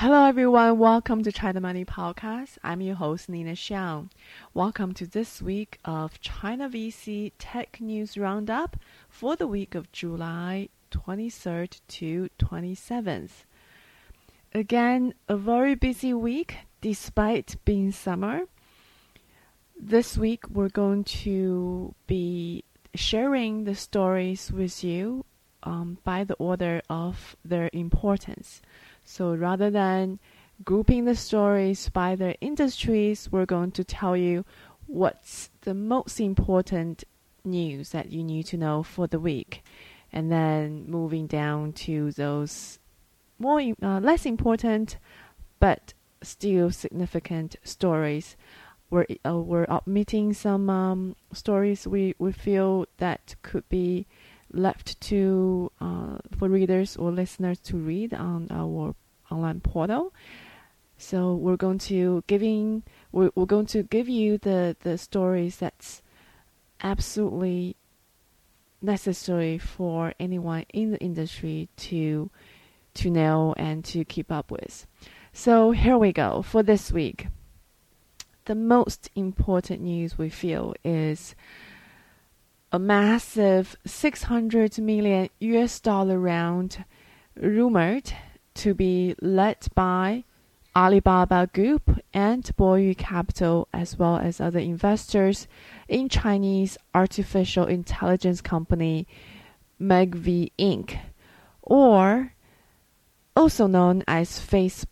Hello everyone, welcome to China Money Podcast. I'm your host Nina Xiang. Welcome to this week of China VC Tech News Roundup for the week of July 23rd to 27th. Again, a very busy week despite being summer. This week we're going to be sharing the stories with you by the order of their importance. So rather than grouping the stories by their industries, we're going to tell you what's the most important news that you need to know for the week. And then moving down to those more less important but still significant stories. We're omitting some stories we feel that could be left to for readers or listeners to read on our online portal. So we're going to give you the stories that's absolutely necessary for anyone in the industry to know and to keep up with. So here we go for this week. The most important news we feel is a massive $600 million round rumored to be led by Alibaba Group and Boyu Capital, as well as other investors in Chinese artificial intelligence company Megvii Inc., or also known as Face++.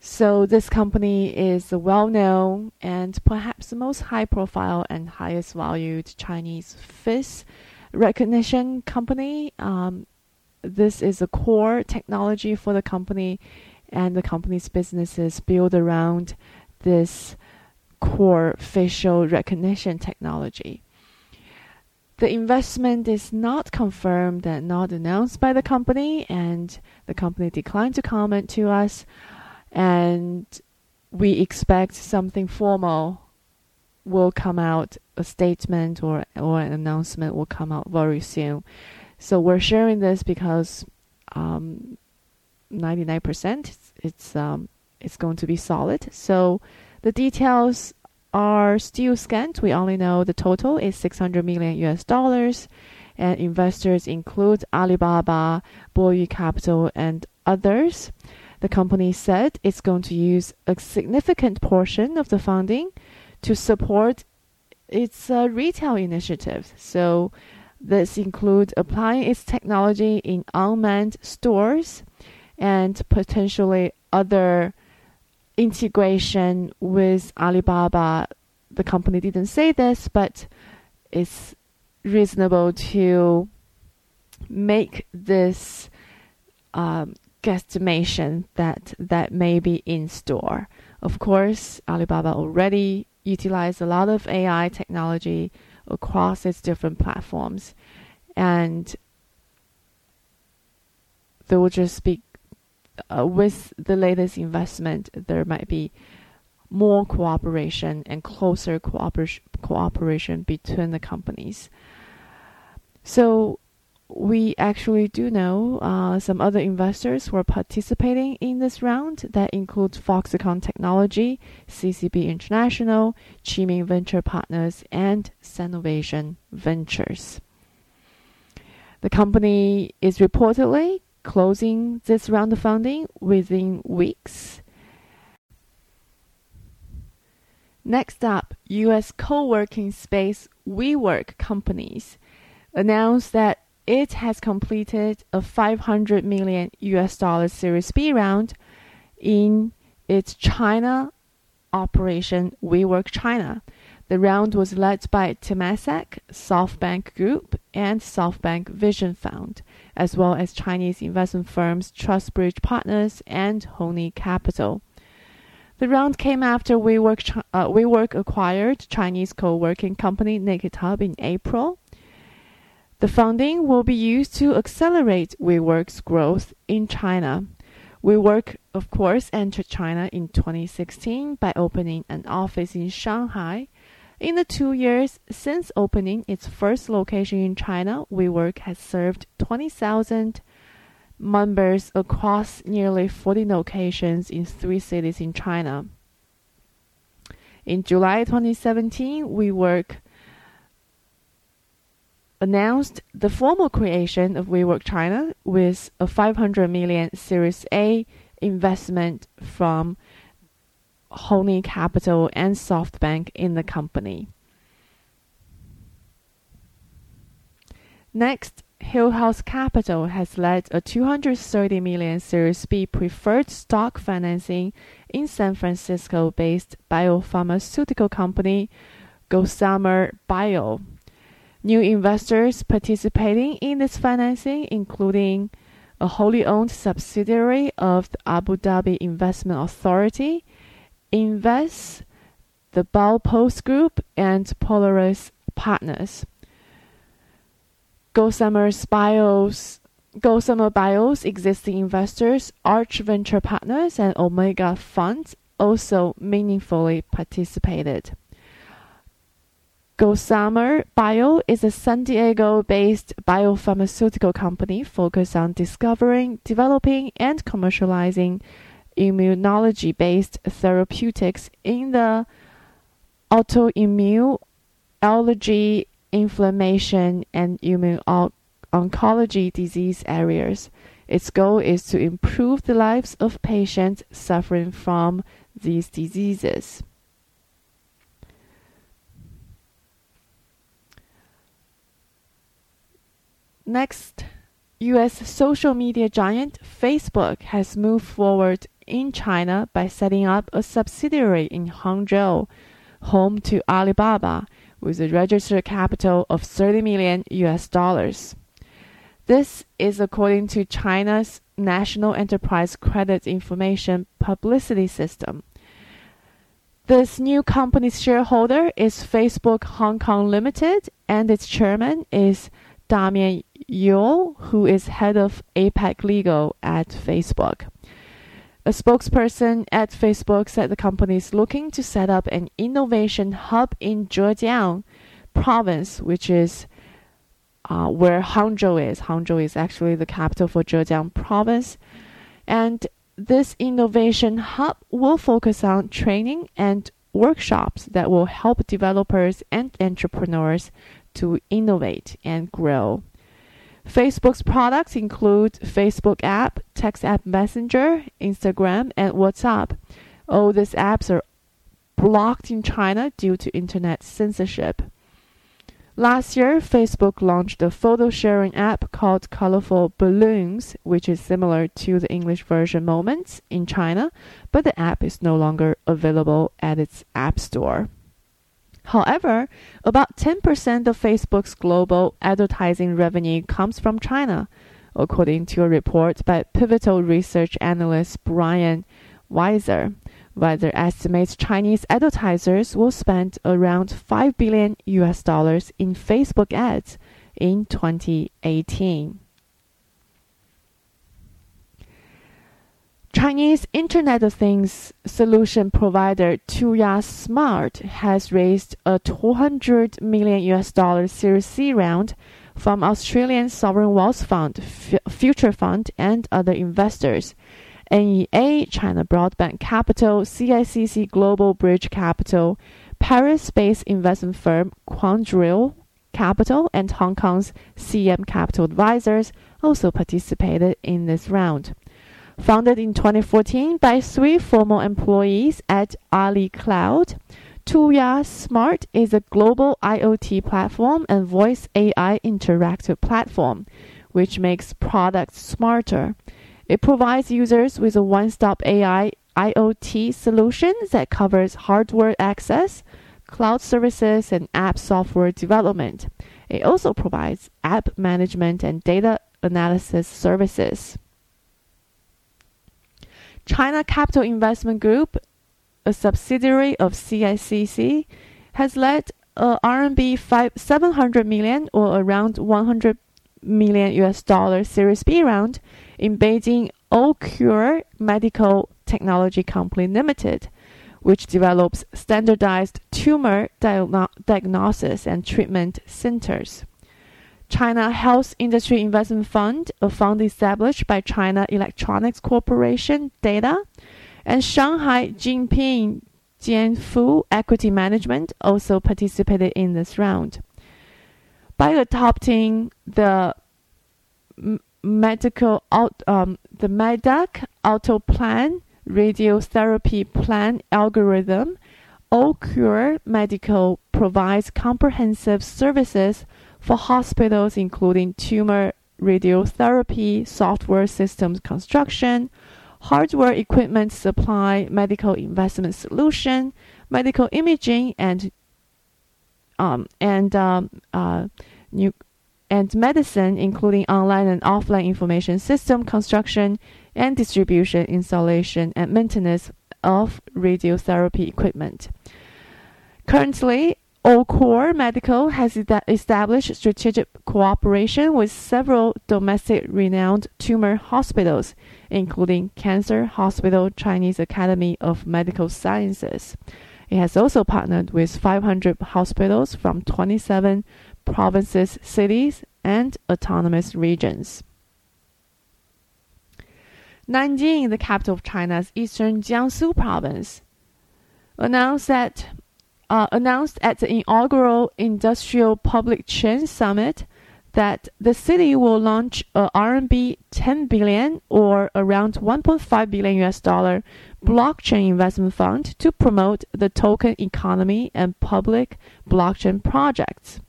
So this company is a well-known and perhaps the most high-profile and highest-valued Chinese face recognition company. This is a core technology for the company, and the company's businesses build around this core facial recognition technology. The investment is not confirmed and not announced by the company, and the company declined to comment to us. And we expect something formal will come out, a statement or an announcement will come out very soon. So we're sharing this because 99% it's going to be solid. So the details are still scant. We only know the total is $600 million, and investors include Alibaba, Boyu Capital, and others. The company said it's going to use a significant portion of the funding to support its retail initiatives. So this includes applying its technology in unmanned stores and potentially other integration with Alibaba. The company didn't say this, but it's reasonable to make this guesstimation that may be in store. Of course, Alibaba already utilized a lot of AI technology across its different platforms, and they will just be with the latest investment. There might be more cooperation and closer cooperation between the companies. So we actually do know some other investors who are participating in this round. That includes Foxconn Technology, CCB International, Chiming Venture Partners, and Sanovation Ventures. The company is reportedly closing this round of funding within weeks. Next up, U.S. co-working space WeWork companies announced that it has completed a $500 million Series B round in its China operation, WeWork China. The round was led by Temasek, SoftBank Group, and SoftBank Vision Fund, as well as Chinese investment firms TrustBridge Partners and Honey Capital. The round came after WeWork acquired Chinese co-working company Naked Hub in April. The funding will be used to accelerate WeWork's growth in China. WeWork, of course, entered China in 2016 by opening an office in Shanghai. In the 2 years since opening its first location in China, WeWork has served 20,000 members across nearly 40 locations in 3 cities in China. In July 2017, WeWork announced the formal creation of WeWork China with a $500 million Series A investment from Honey Capital and SoftBank in the company. Next, Hillhouse Capital has led a $230 million Series B preferred stock financing in San Francisco-based biopharmaceutical company Gossamer Bio. New investors participating in this financing, including a wholly owned subsidiary of the Abu Dhabi Investment Authority, Invest, the Balpost Group, and Polaris Partners. Gossamer Bio's existing investors, Arch Venture Partners and Omega Fund, also meaningfully participated. Gossamer Bio is a San Diego-based biopharmaceutical company focused on discovering, developing, and commercializing immunology-based therapeutics in the autoimmune, allergy, inflammation, and immuno-oncology disease areas. Its goal is to improve the lives of patients suffering from these diseases. Next, U.S. social media giant Facebook has moved forward in China by setting up a subsidiary in Hangzhou, home to Alibaba, with a registered capital of $30 million. This is according to China's National Enterprise Credit Information Publicity System. This new company's shareholder is Facebook Hong Kong Limited, and its chairman is Damien Yeo, who is head of APAC Legal at Facebook. A spokesperson at Facebook said the company is looking to set up an innovation hub in Zhejiang province, which is where Hangzhou is. Hangzhou is actually the capital for Zhejiang province. And this innovation hub will focus on training and workshops that will help developers and entrepreneurs to innovate and grow. Facebook's products include Facebook app, text app messenger, Instagram, and WhatsApp. All these apps are blocked in China due to internet censorship. Last year, Facebook launched a photo-sharing app called Colorful Balloons, which is similar to the English version Moments in China, but the app is no longer available at its app store. However, about 10% of Facebook's global advertising revenue comes from China, according to a report by Pivotal Research analyst Brian Weiser. Weiser estimates Chinese advertisers will spend around $5 billion in Facebook ads in 2018. Chinese Internet of Things solution provider Tuya Smart has raised a $200 million Series C round from Australian Sovereign Wealth Fund, Future Fund, and other investors. NEA, China Broadband Capital, CICC Global Bridge Capital, Paris-based investment firm Quandril Capital, and Hong Kong's CM Capital Advisors also participated in this round. Founded in 2014 by 3 former employees at Ali Cloud, Tuya Smart is a global IoT platform and voice AI interactive platform, which makes products smarter. It provides users with a one-stop AI IoT solution that covers hardware access, cloud services, and app software development. It also provides app management and data analysis services. China Capital Investment Group, a subsidiary of CICC, has led a RMB 700 million or around $100 million Series B round in Beijing Ocure Medical Technology Company Limited, which develops standardized tumor diagnosis and treatment centers. China Health Industry Investment Fund, a fund established by China Electronics Corporation, Data, and Shanghai Jinping Jianfu Equity Management also participated in this round. By adopting the MEDAC Auto Plan Radiotherapy Plan algorithm, Ocure Medical provides comprehensive services for hospitals, including tumor radiotherapy, software systems construction, hardware equipment supply, medical investment solution, medical imaging, and medicine, including online and offline information system construction and distribution, installation, and maintenance of radiotherapy equipment. Currently, Ocure Medical has established strategic cooperation with several domestic renowned tumor hospitals, including Cancer Hospital Chinese Academy of Medical Sciences. It has also partnered with 500 hospitals from 27 provinces, cities, and autonomous regions. Nanjing, the capital of China's eastern Jiangsu province, announced at the inaugural Industrial Public Chain Summit that the city will launch a RMB 10 billion or around $1.5 billion blockchain investment fund to promote the token economy and public blockchain projects.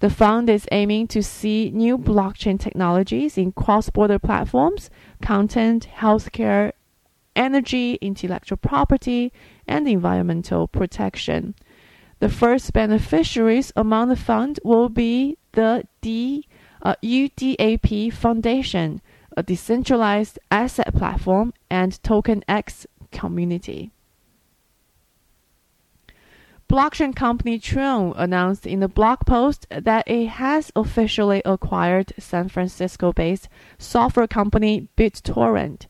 The fund is aiming to see new blockchain technologies in cross-border platforms, content, healthcare, energy, intellectual property, and environmental protection. The first beneficiaries among the fund will be the UDAP Foundation, a decentralized asset platform, and TokenX community. Blockchain company Tron announced in a blog post that it has officially acquired San Francisco-based software company BitTorrent.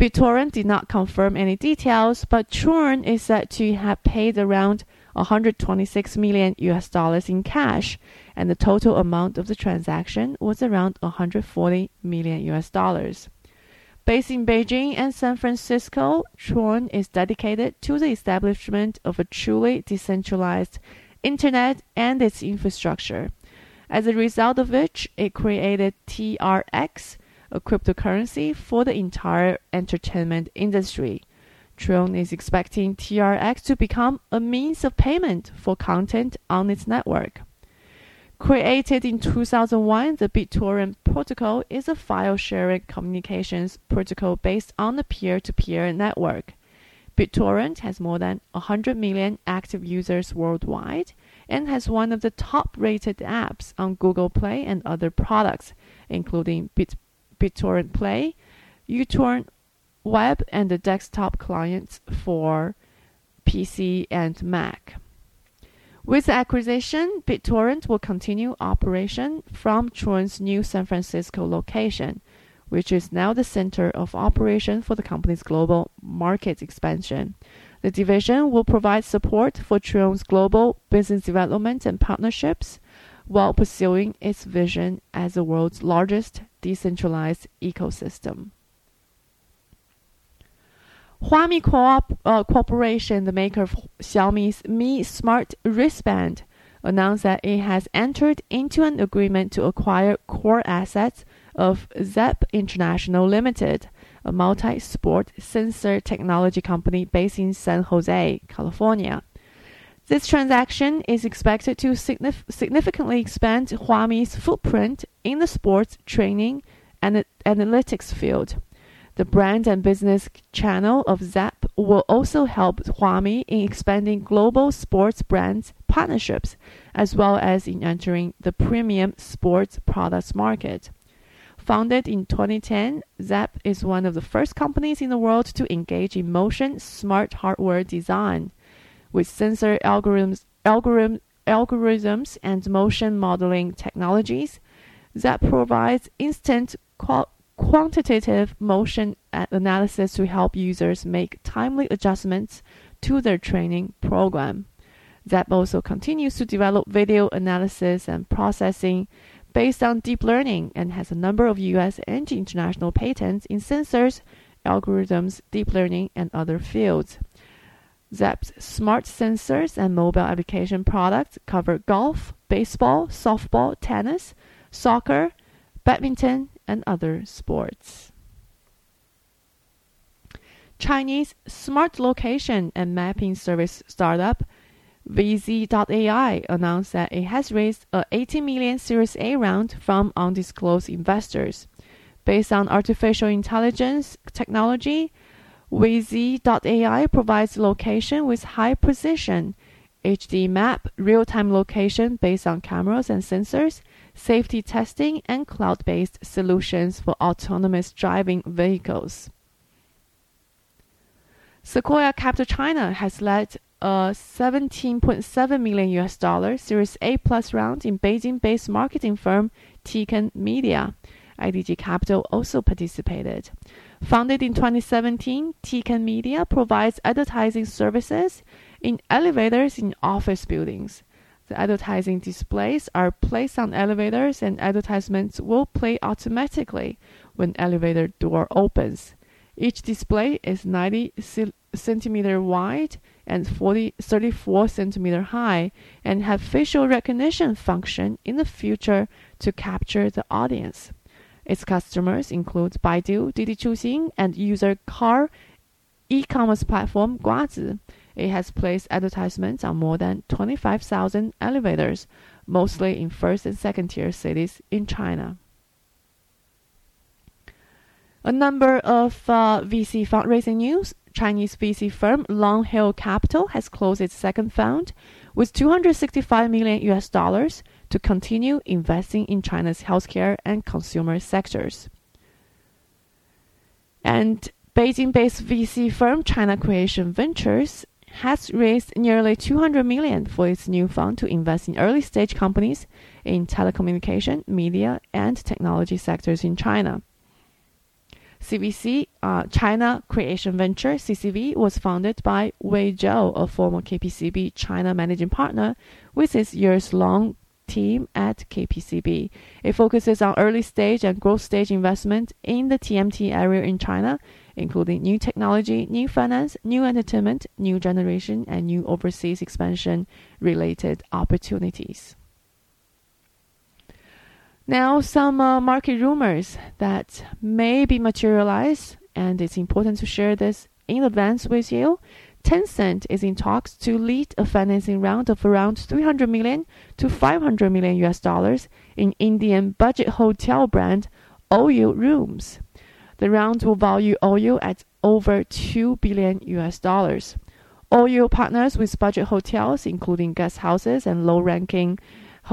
BitTorrent did not confirm any details, but Tron is said to have paid around $126 million in cash, and the total amount of the transaction was around $140 million. Based in Beijing and San Francisco, Tron is dedicated to the establishment of a truly decentralized internet and its infrastructure, as a result of which it created TRX, a cryptocurrency for the entire entertainment industry. Tron is expecting TRX to become a means of payment for content on its network. Created in 2001, the BitTorrent protocol is a file-sharing communications protocol based on the peer-to-peer network. BitTorrent has more than 100 million active users worldwide and has one of the top-rated apps on Google Play and other products, including BitTorrent Play, uTorrent Web, and the desktop clients for PC and Mac. With the acquisition, BitTorrent will continue operation from Tron's new San Francisco location, which is now the center of operation for the company's global market expansion. The division will provide support for Tron's global business development and partnerships, while pursuing its vision as the world's largest decentralized ecosystem. Huami Corporation, the maker of Xiaomi's Mi Smart wristband, announced that it has entered into an agreement to acquire core assets of ZEP International Limited, a multi-sport sensor technology company based in San Jose, California. This transaction is expected to significantly expand Huami's footprint in the sports training and analytics field. The brand and business channel of ZAP will also help Huami in expanding global sports brands partnerships, as well as in entering the premium sports products market. Founded in 2010, ZAP is one of the first companies in the world to engage in motion smart hardware design. With sensor algorithms and motion modeling technologies, ZEP provides instant quantitative motion analysis to help users make timely adjustments to their training program. ZEP also continues to develop video analysis and processing based on deep learning and has a number of U.S. and international patents in sensors, algorithms, deep learning, and other fields. Zepp's smart sensors and mobile application products cover golf, baseball, softball, tennis, soccer, badminton, and other sports. Chinese smart location and mapping service startup VZ.ai announced that it has raised a $80 million Series A round from undisclosed investors. Based on artificial intelligence technology, WeZ.ai provides location with high precision, HD map, real-time location based on cameras and sensors, safety testing, and cloud-based solutions for autonomous driving vehicles. Sequoia Capital China has led a $17.7 million Series A plus round in Beijing-based marketing firm Tiken Media. IDG Capital also participated. Founded in 2017, Tiken Media provides advertising services in elevators in office buildings. The advertising displays are placed on elevators and advertisements will play automatically when elevator door opens. Each display is 90 centimeter wide and 34 centimeter high and have facial recognition function in the future to capture the audience. Its customers include Baidu, Didi Chuxing, and user car e-commerce platform Guazi. It has placed advertisements on more than 25,000 elevators, mostly in first and second tier cities in China. A number of VC fundraising news. Chinese VC firm Long Hill Capital has closed its second fund with $265 million to continue investing in China's healthcare and consumer sectors. And Beijing-based VC firm China Creation Ventures has raised nearly $200 million for its new fund to invest in early-stage companies in telecommunication, media, and technology sectors in China. CVC, China Creation Venture, CCV, was founded by Wei Zhou, a former KPCB China managing partner, with his years-long team at KPCB. It focuses on early stage and growth stage investment in the TMT area in China, including new technology, new finance, new entertainment, new generation, and new overseas expansion related opportunities. Now, some market rumors that may be materialized, and it's important to share this in advance with you. Tencent is in talks to lead a financing round of around $300 million to $500 million US in Indian budget hotel brand Oyo Rooms. The round will value Oyo at over $2 billion US. Oyo partners with budget hotels, including guest houses and low-ranking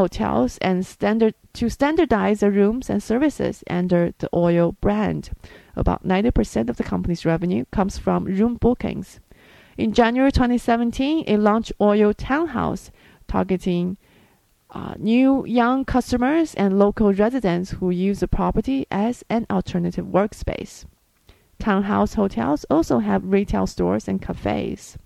hotels, and standardize the rooms and services under the Oyo brand. About 90% of the company's revenue comes from room bookings. In January 2017, it launched Oyo Townhouse, targeting new young customers and local residents who use the property as an alternative workspace. Townhouse hotels also have retail stores and cafes.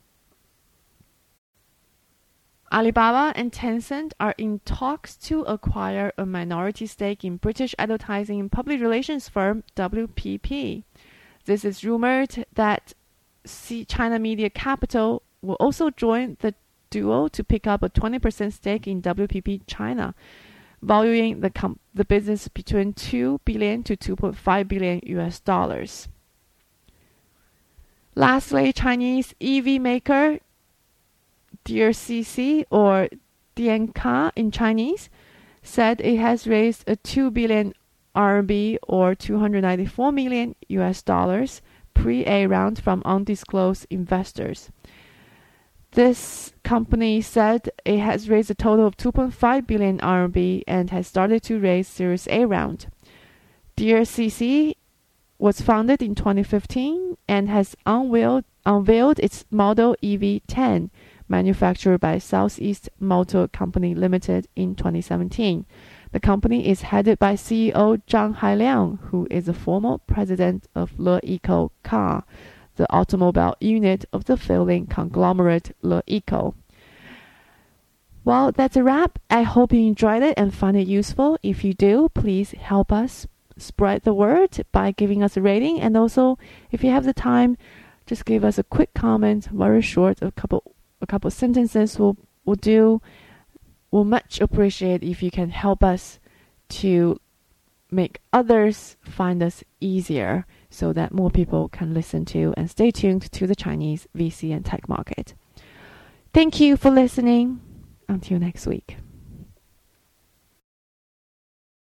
Alibaba and Tencent are in talks to acquire a minority stake in British advertising and public relations firm WPP. This is rumored that China Media Capital will also join the duo to pick up a 20% stake in WPP China, valuing the business between $2 billion to $2.5 billion US. Lastly, Chinese EV maker DRCC, or DNK in Chinese, said it has raised a $2 billion RMB or $294 million US pre-A round from undisclosed investors. This company said it has raised a total of 2.5 billion RMB and has started to raise Series A round. DRCC was founded in 2015 and has unveiled its model EV10, manufactured by Southeast Motor Company Limited in 2017. The company is headed by CEO Zhang Hailiang, who is a former president of Le Eco Car, the automobile unit of the failing conglomerate Le Eco. Well, that's a wrap. I hope you enjoyed it and found it useful. If you do, please help us spread the word by giving us a rating. And also, if you have the time, just give us a quick comment, very short, a couple sentences will do. We'll much appreciate if you can help us to make others find us easier so that more people can listen to and stay tuned to the Chinese VC and tech market. Thank you for listening. Until next week.